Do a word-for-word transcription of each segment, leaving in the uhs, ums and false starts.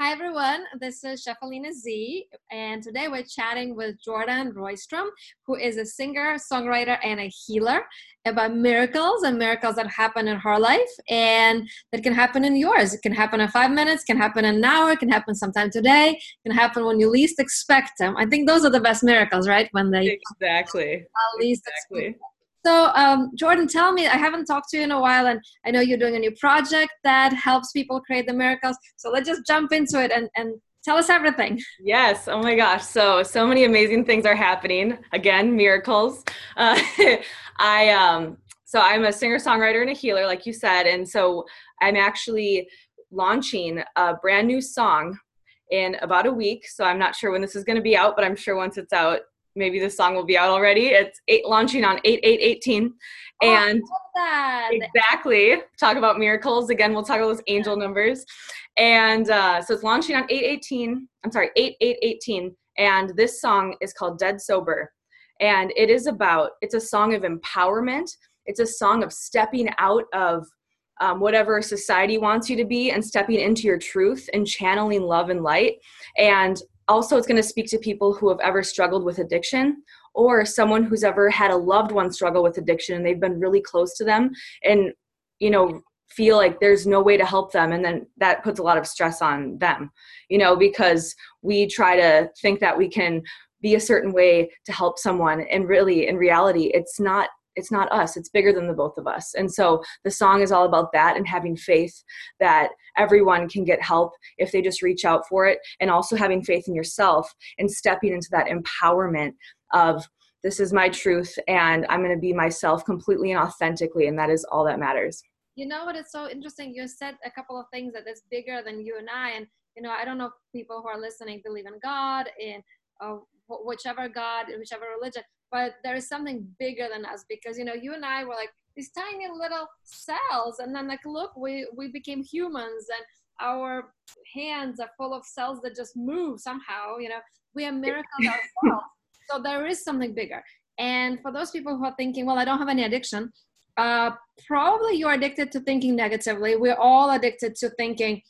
Hi everyone, this is Shafalina Z, and today we're chatting with Jourdan Rystrom, who is a singer, songwriter, and a healer about miracles and miracles that happen in her life and that can happen in yours. It can happen in five minutes, can happen in an hour, it can happen sometime today, can happen when you least expect them. I think those are the best miracles, right? When they exactly least exactly. Expect them. So, um, Jourdan, tell me, I haven't talked to you in a while, and I know you're doing a new project that helps people create the miracles. So let's just jump into it and, and tell us everything. Yes. Oh my gosh. So, so many amazing things are happening. Again, miracles. Uh, I, um, so I'm a singer, songwriter, and a healer, like you said. And so I'm actually launching a brand new song in about a week. So I'm not sure when this is going to be out, but I'm sure once it's out, maybe this song will be out already. It's eight, launching on eight eight eighteen. Oh, and I love that. Exactly. Talk about miracles. Again, we'll talk about those angel numbers. And uh, so it's launching on eight eighteen. I'm sorry, eight eight eighteen. And this song is called Dead Sober. And it is about, it's a song of empowerment. It's a song of stepping out of um, whatever society wants you to be and stepping into your truth and channeling love and light. And also, it's going to speak to people who have ever struggled with addiction or someone who's ever had a loved one struggle with addiction and they've been really close to them and, you know, feel like there's no way to help them. And then that puts a lot of stress on them, you know, because we try to think that we can be a certain way to help someone. And really, in reality, it's not it's not us. It's bigger than the both of us. And so the song is all about that and having faith that everyone can get help if they just reach out for it, and also having faith in yourself and stepping into that empowerment of this is my truth and I'm going to be myself completely and authentically, and that is all that matters. You know what? It's so interesting. You said a couple of things that is bigger than you and I, and you know, I don't know if people who are listening believe in God and uh, whichever God, whichever religion, but there is something bigger than us, because, you know, you and I were like these tiny little cells. And then like, look, we, we became humans and our hands are full of cells that just move somehow, you know, we are miracles ourselves. So there is something bigger. And for those people who are thinking, well, I don't have any addiction, uh, probably you're addicted to thinking negatively. We're all addicted to thinking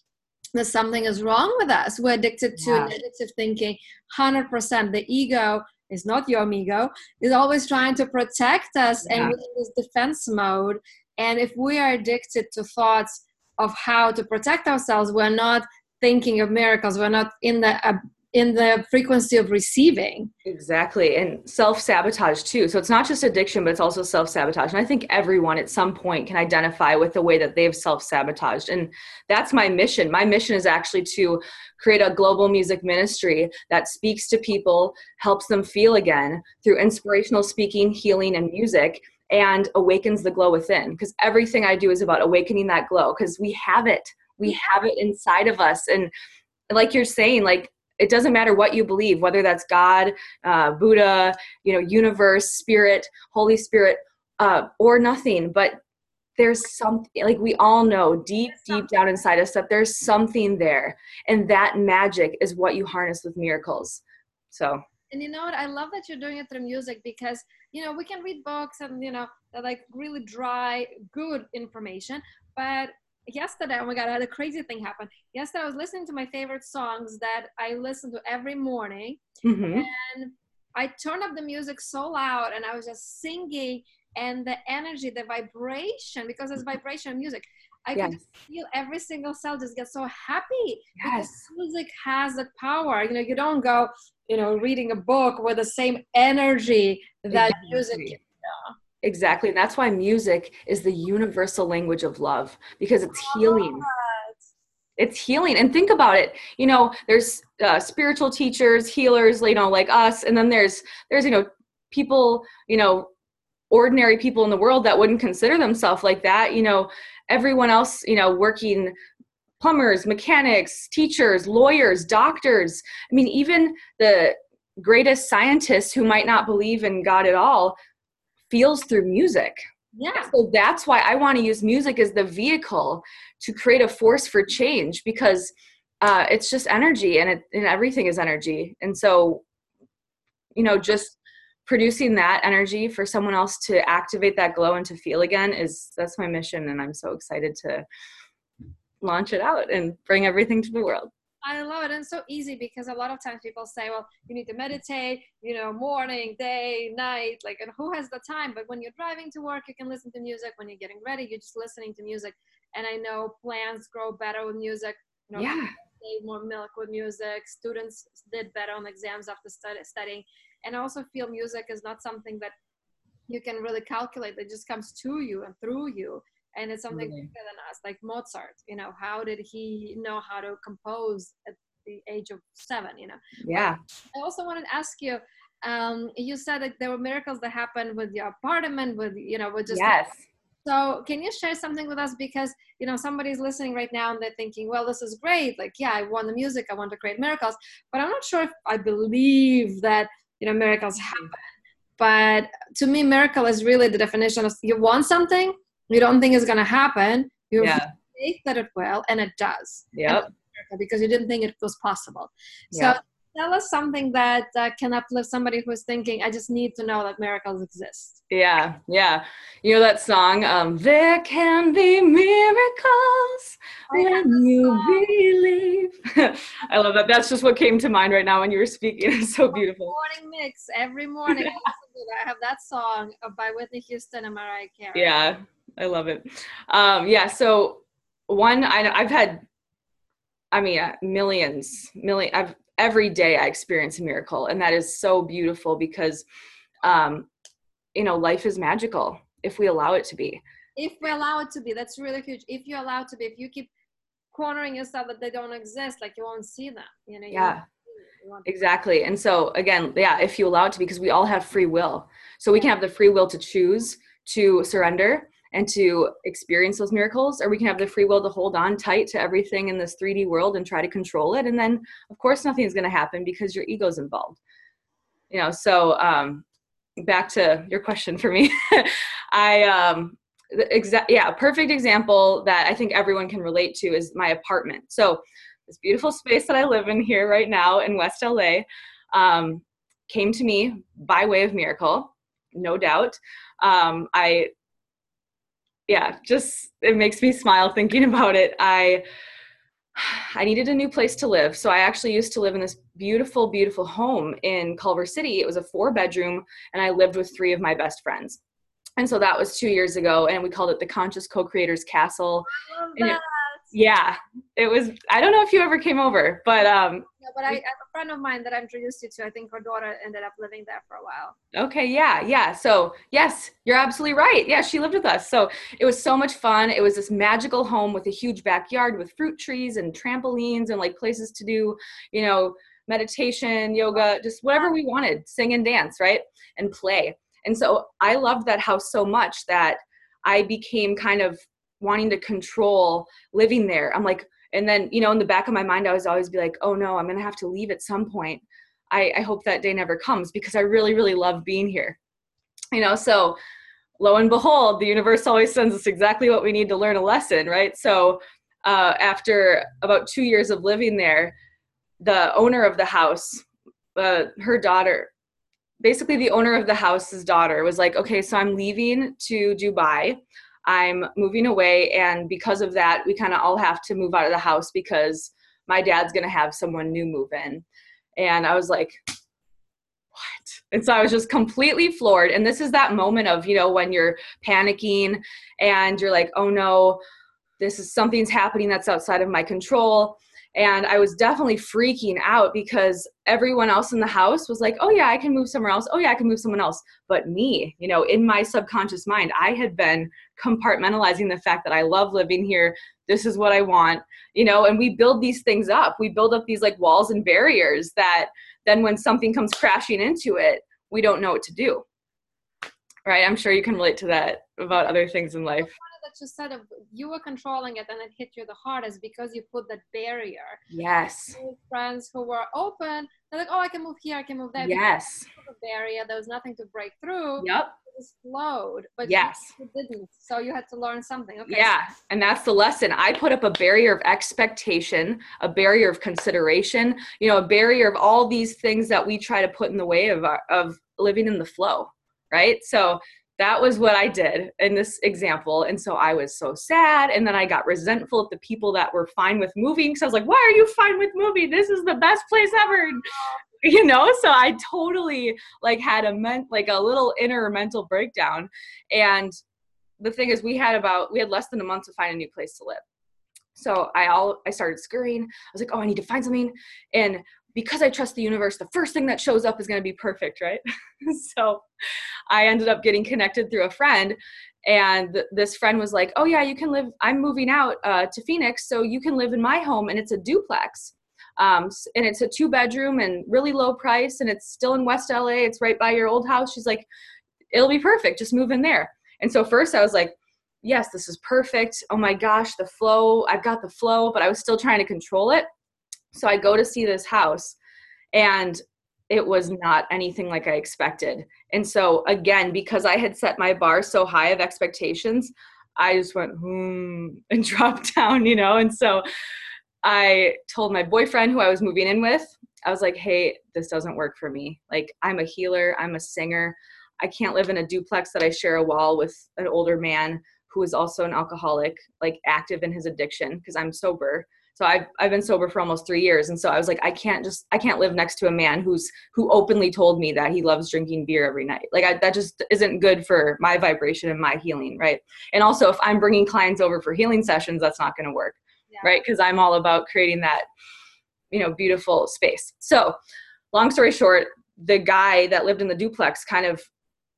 that something is wrong with us. We're addicted to yeah. negative thinking, one hundred percent. The ego is not your amigo, is always trying to protect us yeah. and we're in this defense mode. And if we are addicted to thoughts of how to protect ourselves, we're not thinking of miracles. We're not in the uh, in the frequency of receiving. Exactly. And self-sabotage too. So it's not just addiction, but it's also self-sabotage. And I think everyone at some point can identify with the way that they've self-sabotaged. And that's my mission. My mission is actually to create a global music ministry that speaks to people, helps them feel again through inspirational speaking, healing, and music, and awakens the glow within. Because everything I do is about awakening that glow, because we have it. We have it inside of us. And like you're saying, like, it doesn't matter what you believe, whether that's God, uh, Buddha, you know, universe, spirit, Holy Spirit, uh, or nothing. But there's something, like we all know deep, deep down inside us that there's something there. And that magic is what you harness with miracles. So. And you know what? I love that you're doing it through music, because, you know, we can read books and, you know, they're like really dry, good information. But yesterday, oh my God, I had a crazy thing happen. Yesterday, I was listening to my favorite songs that I listen to every morning. Mm-hmm. And I turned up the music so loud and I was just singing, and the energy, the vibration, because it's vibrational music, I yes. could just feel every single cell just get so happy. Yes. Because music has the power. You know, you don't go, you know, reading a book with the same energy that exactly. music gives. Yeah. Exactly. And that's why music is the universal language of love, because it's healing. It's healing. And think about it. You know, there's uh, spiritual teachers, healers, you know, like us. And then there's, there's, you know, people, you know, ordinary people in the world that wouldn't consider themselves like that. You know, everyone else, you know, working plumbers, mechanics, teachers, lawyers, doctors. I mean, even the greatest scientists who might not believe in God at all feels through music. Yeah. So that's why I want to use music as the vehicle to create a force for change, because uh, it's just energy, and it, and everything is energy. And so, you know, just producing that energy for someone else to activate that glow and to feel again is, that's my mission. And I'm so excited to launch it out and bring everything to the world. I love it. And it's so easy because a lot of times people say, well, you need to meditate, you know, morning, day, night, like, and who has the time? But when you're driving to work, you can listen to music. When you're getting ready, you're just listening to music. And I know plants grow better with music. You know, yeah. More milk with music. Students did better on exams after studying. And I also feel music is not something that you can really calculate. It just comes to you and through you. And it's something mm-hmm. bigger than us, like Mozart. You know, how did he know how to compose at the age of seven, you know? Yeah. But I also wanted to ask you, um, you said that there were miracles that happened with your apartment, with, you know, with just... Yes. So can you share something with us? Because, you know, somebody's listening right now and they're thinking, well, this is great. Like, yeah, I want the music. I want to create miracles. But I'm not sure if I believe that, you know, miracles happen. But to me, miracle is really the definition of you want something, you don't think it's going to happen. You yeah. think that it will, and it does. Yep. Because you didn't think it was possible. Yep. So tell us something that uh, can uplift somebody who's thinking, I just need to know that miracles exist. Yeah, yeah. You know that song, um, there can be miracles when you believe. I love that. That's just what came to mind right now when you were speaking. It's so beautiful. Morning mix. Every morning I have that song by Whitney Houston and Mariah Carey. Yeah, I love it. Um, yeah, so one, I, I've had, I mean, uh, millions, million, I've, every day I experience a miracle. And that is so beautiful because, um, you know, life is magical if we allow it to be. If we allow it to be, that's really huge. If you allow it to be, if you keep cornering yourself that they don't exist, like you won't see them. You know, you yeah, exactly. And so again, yeah, if you allow it to be, because we all have free will. So we can have the free will to choose to surrender and to experience those miracles, or we can have the free will to hold on tight to everything in this three D world and try to control it. And then of course, nothing is going to happen because your ego's involved, you know? So, um, back to your question for me, I, um, exa- yeah, a perfect example that I think everyone can relate to is my apartment. So this beautiful space that I live in here right now in West L A, um, came to me by way of miracle, no doubt. Um, I, Yeah, just it makes me smile thinking about it. I I needed a new place to live. So I actually used to live in this beautiful, beautiful home in Culver City. It was a four bedroom and I lived with three of my best friends. And so that was two years ago and we called it the Conscious Co Creator's Castle. I love that. It, yeah, it was, I don't know if you ever came over, but. Um, yeah, but I, I have a friend of mine that I introduced you to. I think her daughter ended up living there for a while. Okay. Yeah. Yeah. So yes, you're absolutely right. Yeah. She lived with us. So it was so much fun. It was this magical home with a huge backyard with fruit trees and trampolines and like places to do, you know, meditation, yoga, just whatever we wanted, sing and dance, right? And play. And so I loved that house so much that I became kind of wanting to control living there. I'm like, and then, you know, in the back of my mind, I was always be like, oh no, I'm going to have to leave at some point. I, I hope that day never comes because I really, really love being here. You know, so lo and behold, the universe always sends us exactly what we need to learn a lesson, right? So uh, after about two years of living there, the owner of the house, uh, her daughter, basically the owner of the house's daughter was like, okay, so I'm leaving to Dubai. I'm moving away, and because of that, we kind of all have to move out of the house because my dad's going to have someone new move in. And I was like, what? And so I was just completely floored. And this is that moment of, you know, when you're panicking and you're like, oh no, this is something's happening that's outside of my control. And I was definitely freaking out because everyone else in the house was like, oh yeah, I can move somewhere else. Oh yeah, I can move someone else. But me, you know, in my subconscious mind, I had been compartmentalizing the fact that I love living here. This is what I want, you know, and we build these things up. We build up these like walls and barriers that then when something comes crashing into it, we don't know what to do. Right? I'm sure you can relate to that about other things in life. That you said of you were controlling it and it hit you the hardest because you put that barrier. Yes. Friends who were open, they're like, oh, I can move here, I can move there. Yes. The barrier, there was nothing to break through. Yep. It just flowed, but yes, you didn't. So you had to learn something. Okay. Yeah, and that's the lesson. I put up a barrier of expectation, a barrier of consideration, you know, a barrier of all these things that we try to put in the way of our, of living in the flow, right? So that was what I did in this example. And so I was so sad. And then I got resentful at the people that were fine with moving. Because I was like, why are you fine with moving? This is the best place ever. You know? So I totally like had a men- like a little inner mental breakdown. And the thing is we had about, we had less than a month to find a new place to live. So I all, I started scurrying. I was like, oh, I need to find something. And because I trust the universe, the first thing that shows up is going to be perfect, right? So I ended up getting connected through a friend, and th- this friend was like, oh yeah, you can live, I'm moving out uh, to Phoenix, so you can live in my home, and it's a duplex. Um, and it's a two bedroom and really low price, and it's still in West L A. It's right by your old house. She's like, it'll be perfect. Just move in there. And so first I was like, yes, this is perfect. Oh my gosh, the flow, I've got the flow, but I was still trying to control it. So I go to see this house, and it was not anything like I expected. And so again, because I had set my bar so high of expectations, I just went, hmm, and dropped down, you know? And so I told my boyfriend who I was moving in with, I was like, hey, this doesn't work for me. Like, I'm a healer, I'm a singer. I can't live in a duplex that I share a wall with an older man who is also an alcoholic, like active in his addiction, because I'm sober. So I've, I've been sober for almost three years. And so I was like, I can't just, I can't live next to a man who's, who openly told me that he loves drinking beer every night. Like I, that just isn't good for my vibration and my healing. Right. And also if I'm bringing clients over for healing sessions, that's not going to work. Yeah. Right. Cause I'm all about creating that, you know, beautiful space. So long story short, the guy that lived in the duplex kind of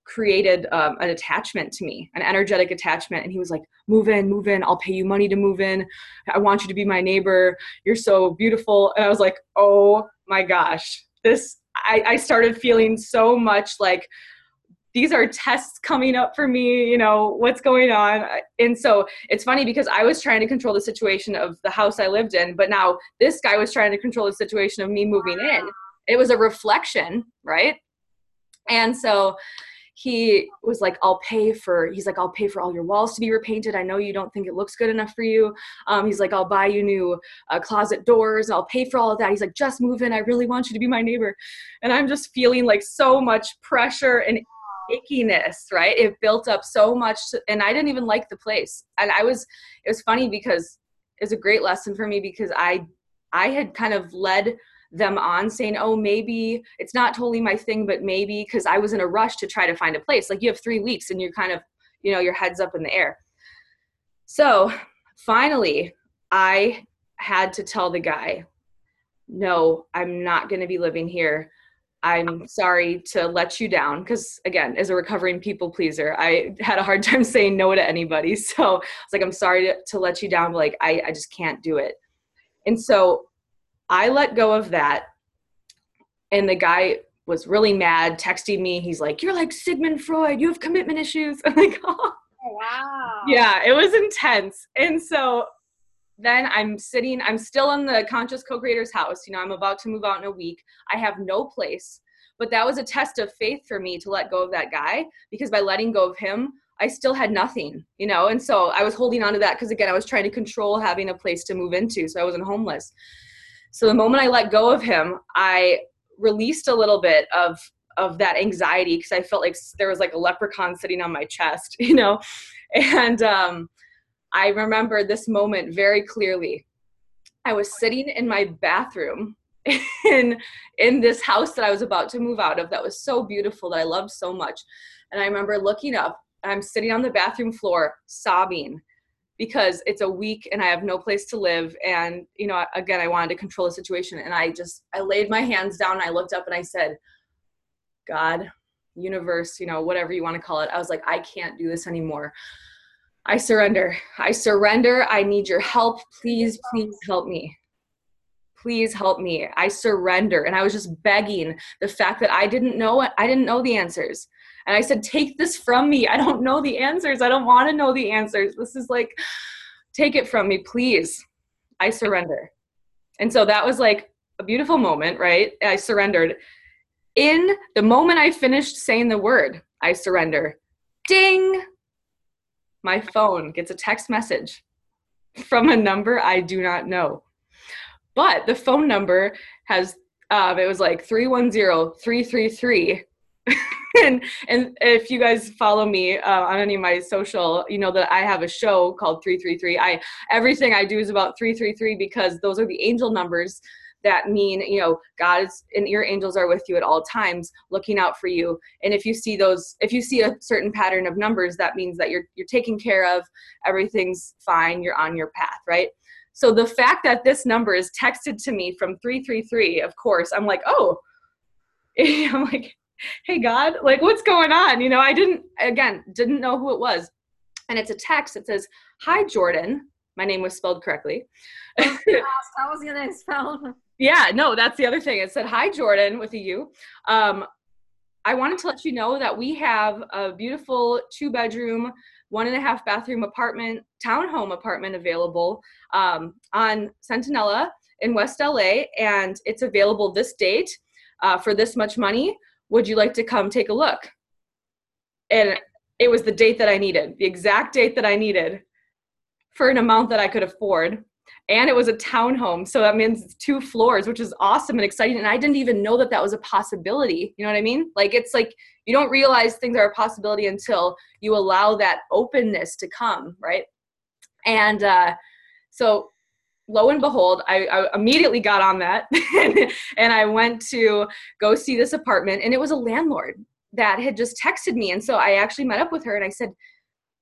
created um, an attachment to me, an energetic attachment. And he was like, move in, move in. I'll pay you money to move in. I want you to be my neighbor. You're so beautiful. And I was like, oh my gosh, this, I, I started feeling so much like these are tests coming up for me, you know, what's going on. And so it's funny because I was trying to control the situation of the house I lived in, but now this guy was trying to control the situation of me moving in. It was a reflection, right? And so he was like, I'll pay for, he's like, I'll pay for all your walls to be repainted. I know you don't think it looks good enough for you. Um, he's like, I'll buy you new uh, closet doors. I'll pay for all of that. He's like, just move in. I really want you to be my neighbor. And I'm just feeling like so much pressure and ickiness, right? It built up so much. To, and I didn't even like the place. And I was, it was funny because it was a great lesson for me because I, I had kind of led them on saying, oh, maybe it's not totally my thing, but maybe, because I was in a rush to try to find a place. Like you have three weeks and you're kind of, you know, your head's up in the air. So finally, I had to tell the guy, no, I'm not going to be living here. I'm sorry to let you down. Because again, as a recovering people pleaser, I had a hard time saying no to anybody. So it's like, I'm sorry to, to let you down. But like, I, I just can't do it. And so I let go of that, and the guy was really mad, texting me. He's like, you're like Sigmund Freud. You have commitment issues. I'm like, oh. Wow. Yeah, it was intense. And so then I'm sitting, I'm still in the Conscious Co-Creator's house. You know, I'm about to move out in a week. I have no place. But that was a test of faith for me to let go of that guy, because by letting go of him, I still had nothing, you know? And so I was holding on to that because, again, I was trying to control having a place to move into so I wasn't homeless. So the moment I let go of him, I released a little bit of, of that anxiety because I felt like there was like a leprechaun sitting on my chest, you know? And um, I remember this moment very clearly. I was sitting in my bathroom in, in this house that I was about to move out of that was so beautiful that I loved so much. And I remember looking up, and I'm sitting on the bathroom floor sobbing, because it's a week and I have no place to live. And, you know, again, I wanted to control the situation. And I just, I laid my hands down and I looked up and I said, God, universe, you know, whatever you want to call it. I was like, I can't do this anymore. I surrender. I surrender. I need your help. Please, please help me. Please help me. I surrender. And I was just begging the fact that I didn't know it. I didn't know the answers. And I said, take this from me. I don't know the answers. I don't want to know the answers. This is like, take it from me, please. I surrender. And so that was like a beautiful moment, right? I surrendered. In the moment I finished saying the word, I surrender. Ding! My phone gets a text message from a number I do not know. But the phone number has, um, it was like three one zero, three three three and and if you guys follow me uh, on any of my social, you know that I have a show called three three three. I everything I do is about three three three because those are the angel numbers that mean, you know, God's and your angels are with you at all times, looking out for you. And if you see those, if you see a certain pattern of numbers, that means that you're you're taken care of, everything's fine, you're on your path, right? So the fact that this number is texted to me from three three three, of course, I'm like, oh, I'm like, hey, God, like, what's going on? You know, I didn't, again, didn't know who it was. And it's a text that says, hi, Jordan. My name was spelled correctly. Oh, gosh, I was going to spell. Yeah, no, that's the other thing. It said, hi, Jordan, with a U. Um, I wanted to let you know that we have a beautiful two-bedroom, one-and-a-half bathroom apartment, townhome apartment available um, on Centinella in West L A, and it's available this date uh, for this much money. Would you like to come take a look? And it was the date that I needed, the exact date that I needed for an amount that I could afford. And it was a townhome, so that means it's two floors, which is awesome and exciting. And I didn't even know that that was a possibility. You know what I mean? Like, it's like you don't realize things are a possibility until you allow that openness to come, right? And uh, so lo and behold, I, I immediately got on that and I went to go see this apartment. And it was a landlord that had just texted me. And so I actually met up with her and I said,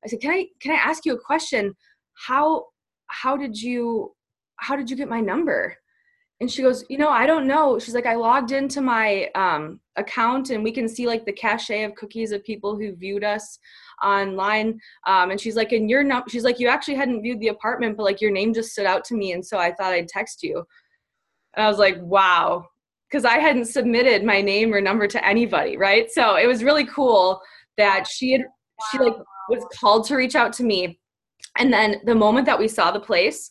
I said, can I can I ask you a question? How... how did you, how did you get my number? And she goes, you know, I don't know. She's like, I logged into my um, account and we can see like the cache of cookies of people who viewed us online. Um, and she's like, and your num-, she's like, you actually hadn't viewed the apartment, but like your name just stood out to me. And so I thought I'd text you. And I was like, wow. Cause I hadn't submitted my name or number to anybody. Right. So it was really cool that she had, wow. she like was called to reach out to me. And then the moment that we saw the place,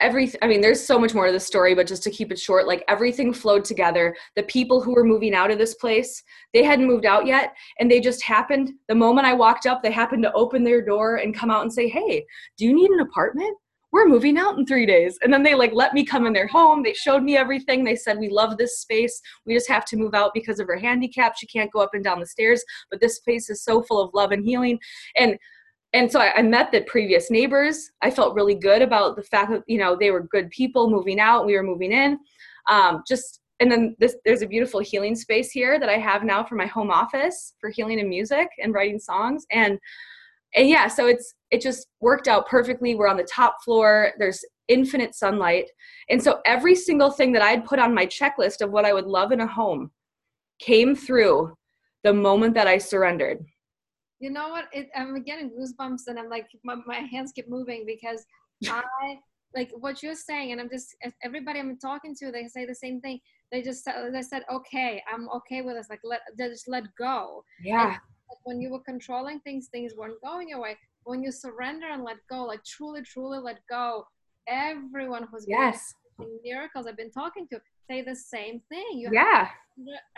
every, I mean, there's so much more to the story, but just to keep it short, like everything flowed together. The people who were moving out of this place, they hadn't moved out yet. And they just happened, the moment I walked up, they happened to open their door and come out and say, hey, do you need an apartment? We're moving out in three days. And then they like let me come in their home. They showed me everything. They said, we love this space. We just have to move out because of her handicap. She can't go up and down the stairs, but this space is so full of love and healing. And And so I met the previous neighbors. I felt really good about the fact that, you know, they were good people moving out. We were moving in. Um, just and then this, there's a beautiful healing space here that I have now for my home office for healing and music and writing songs. And and yeah, so it's it just worked out perfectly. We're on the top floor. There's infinite sunlight. And so every single thing that I had put on my checklist of what I would love in a home came through the moment that I surrendered. You know what? It, I'm getting goosebumps, and I'm like, my, my hands keep moving because I like what you're saying, and I'm just everybody I'm talking to, they say the same thing. They just they said, okay, I'm okay with this. Like, let just let go. Yeah. And when you were controlling things, things weren't going your way. When you surrender and let go, like truly, truly let go. Everyone who's yes miracles I've been talking to say the same thing. You yeah.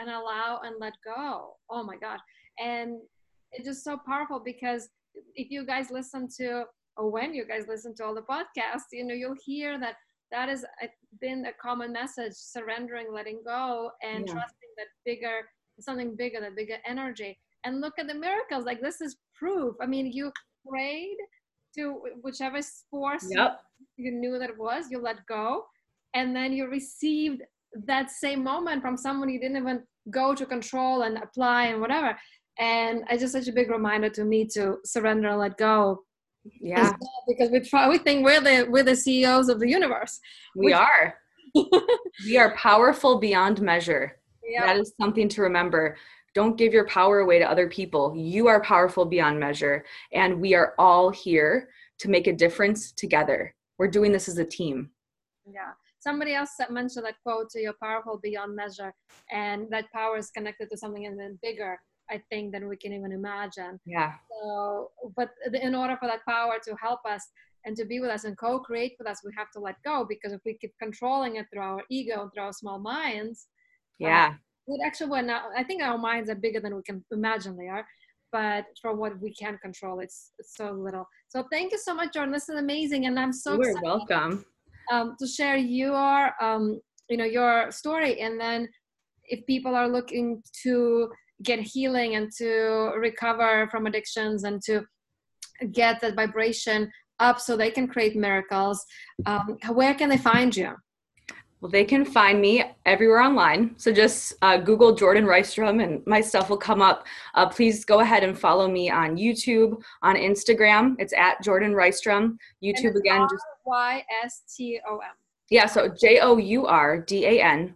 And allow and let go. Oh my God. And it's just so powerful because if you guys listen to, or when you guys listen to all the podcasts, you know, you'll hear that that has been a common message, surrendering, letting go, and yeah. trusting that bigger, something bigger, that bigger energy. And look at the miracles. Like, this is proof. I mean, you prayed to whichever force yep. you knew that it was, you let go. And then you received that same moment from someone you didn't even go to control and apply and whatever. And it's just such a big reminder to me to surrender and let go. Yeah. Well, because we try, we think we're the, we're the C E Os of the universe. We are. We are powerful beyond measure. Yeah. That is something to remember. Don't give your power away to other people. You are powerful beyond measure. And we are all here to make a difference together. We're doing this as a team. Yeah. Somebody else mentioned that quote to you, powerful beyond measure. And that power is connected to something even bigger, I think, than we can even imagine. Yeah. So, but in order for that power to help us and to be with us and co-create with us, we have to let go, because if we keep controlling it through our ego and through our small minds, yeah, uh, it actually we're not, I think our minds are bigger than we can imagine they are, but for what we can control, it's, it's so little. So thank you so much, Jordan. This is amazing, and I'm so you're excited, welcome um, to share your um, you know your story, and then if people are looking to get healing and to recover from addictions and to get that vibration up so they can create miracles, um, where can they find you? Well, they can find me everywhere online. So just uh, Google Jourdan Rystrom and my stuff will come up. Uh, please go ahead and follow me on YouTube, on Instagram. It's at Jourdan Rystrom. YouTube again. Just R Y S T O M. Yeah, so J O U R D A N.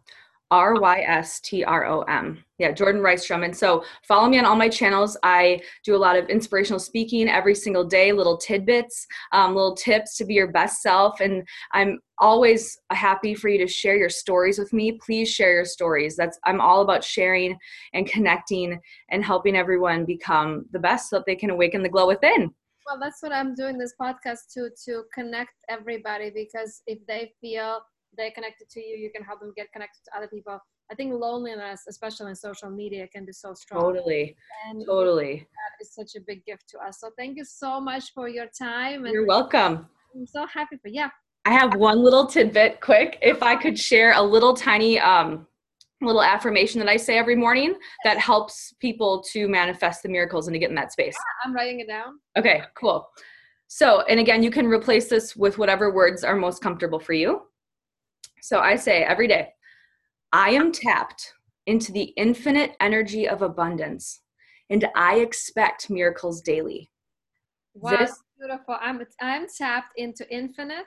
R Y S T R O M. Yeah, Jourdan Rystrom. And so follow me on all my channels. I do a lot of inspirational speaking every single day, little tidbits, um, little tips to be your best self. And I'm always happy for you to share your stories with me. Please share your stories. That's I'm all about sharing and connecting and helping everyone become the best so that they can awaken the glow within. Well, that's what I'm doing this podcast to, to connect everybody, because if they feel they're connected to you, you can help them get connected to other people. I think loneliness, especially in social media, can be so strong. Totally. And totally. That is such a big gift to us. So thank you so much for your time. And you're welcome. I'm so happy for you. Yeah. I have one little tidbit quick. If I could share a little tiny um, little affirmation that I say every morning that helps people to manifest the miracles and to get in that space. Yeah, I'm writing it down. Okay, cool. So, and again, you can replace this with whatever words are most comfortable for you. So I say every day, I am tapped into the infinite energy of abundance, and I expect miracles daily. Wow, this, beautiful. I'm, I'm tapped into infinite.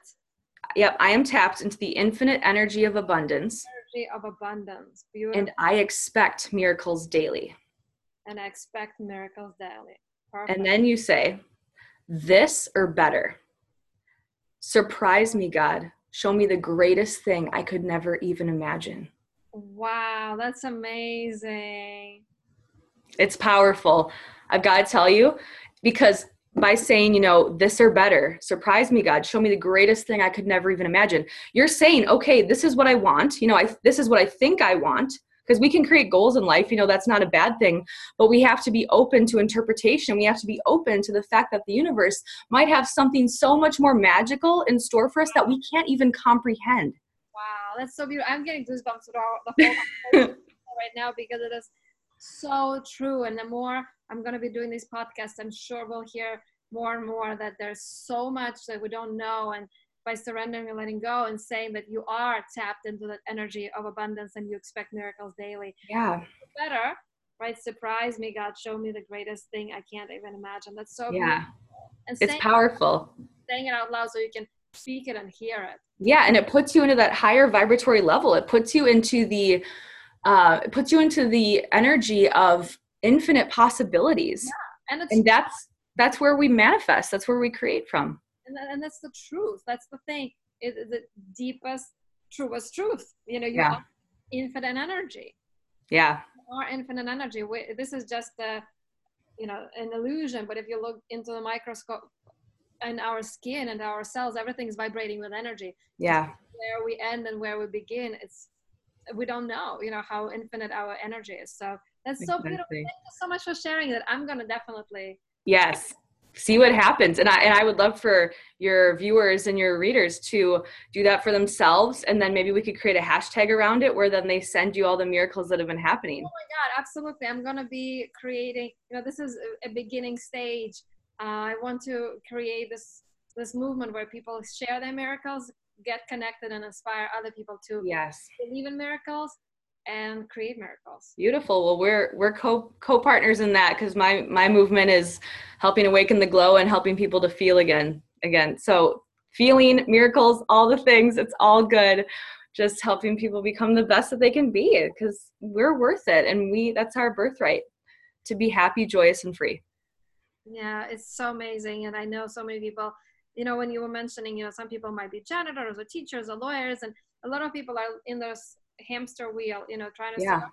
Yep, I am tapped into the infinite energy of abundance. Energy of abundance, beautiful. And I expect miracles daily. And I expect miracles daily. Perfect. And then you say, this or better. Surprise me, God. Show me the greatest thing I could never even imagine. Wow, that's amazing. It's powerful. I've got to tell you, because by saying, you know, this or better, surprise me, God, show me the greatest thing I could never even imagine. You're saying, okay, this is what I want. You know, I, this is what I think I want. Because we can create goals in life, you know, that's not a bad thing, but we have to be open to interpretation. We have to be open to the fact that the universe might have something so much more magical in store for us that we can't even comprehend. Wow, that's so beautiful. I'm getting goosebumps with all the whole right now, because it is so true. And the more I'm going to be doing these podcasts, I'm sure we'll hear more and more that there's so much that we don't know. And by surrendering and letting go and saying that you are tapped into that energy of abundance and you expect miracles daily. Yeah. Better, right? Surprise me, God, show me the greatest thing I can't even imagine. That's so yeah. And it's powerful. It, saying it out loud so you can speak it and hear it. Yeah. And it puts you into that higher vibratory level. It puts you into the, uh, it puts you into the energy of infinite possibilities. Yeah. And, it's and that's, that's where we manifest. That's where we create from. And, and that's the truth. That's the thing. It, the deepest, truest truth. You know, you yeah. are infinite energy. Yeah. You are infinite energy. We, this is just a, you know, an illusion. But if you look into the microscope and our skin and our cells, everything is vibrating with energy. Yeah. Where we end and where we begin, it's we don't know, you know, how infinite our energy is. So that's exactly. So beautiful. Thank you so much for sharing that. I'm going to definitely. Yes. See what happens. And I, and I would love for your viewers and your readers to do that for themselves. And then maybe we could create a hashtag around it where then they send you all the miracles that have been happening. Oh my God, absolutely. I'm going to be creating, you know, this is a beginning stage. Uh, I want to create this, this movement where people share their miracles, get connected, and inspire other people to yes. believe in miracles and create miracles. Beautiful. Well, we're we're co co-partners in that, because my my movement is helping awaken the glow and helping people to feel again again. So feeling miracles, all the things, it's all good. Just helping people become the best that they can be, because we're worth it, and we that's our birthright, to be happy, joyous, and free. Yeah, it's so amazing. And I know so many people, you know, when you were mentioning, you know, some people might be janitors or teachers or lawyers, and a lot of people are in those hamster wheel, you know, trying to yeah. stop.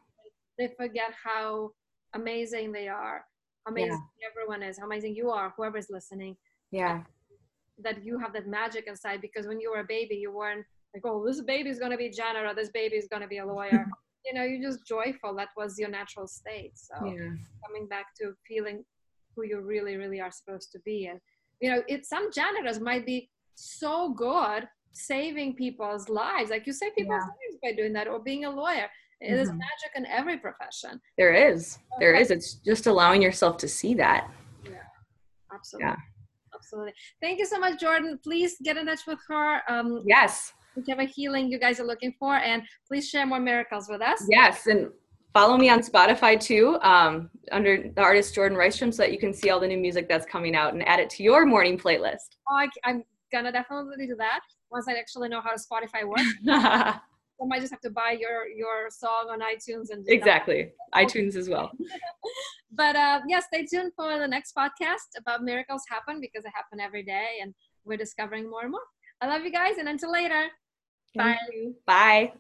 They forget how amazing they are, amazing yeah. everyone is, how amazing you are, whoever's listening. Yeah. That you have that magic inside, because when you were a baby, you weren't like, oh, this baby's going to be a janitor, this baby's going to be a lawyer. You know, you're just joyful. That was your natural state. So yeah. coming back to feeling who you really, really are supposed to be. And, you know, it's, some janitors might be so good saving people's lives, like you save people's yeah. lives by doing that, or being a lawyer. Mm-hmm. There's magic in every profession. There is. There is. It's just allowing yourself to see that. Yeah, absolutely. Yeah. Absolutely. Thank you so much, Jourdan. Please get in touch with her. Um, yes. Whichever healing you guys are looking for, and please share more miracles with us. Yes, and follow me on Spotify too, um, under the artist Jourdan Rystrom, so that you can see all the new music that's coming out and add it to your morning playlist. Oh, I, I'm going to definitely do that once I actually know how Spotify works. I might just have to buy your, your song on iTunes. and Exactly. Know. iTunes as well. But uh, yeah, stay tuned for the next podcast about miracles happen, because they happen every day and we're discovering more and more. I love you guys, and until later. Thank Bye. You. Bye.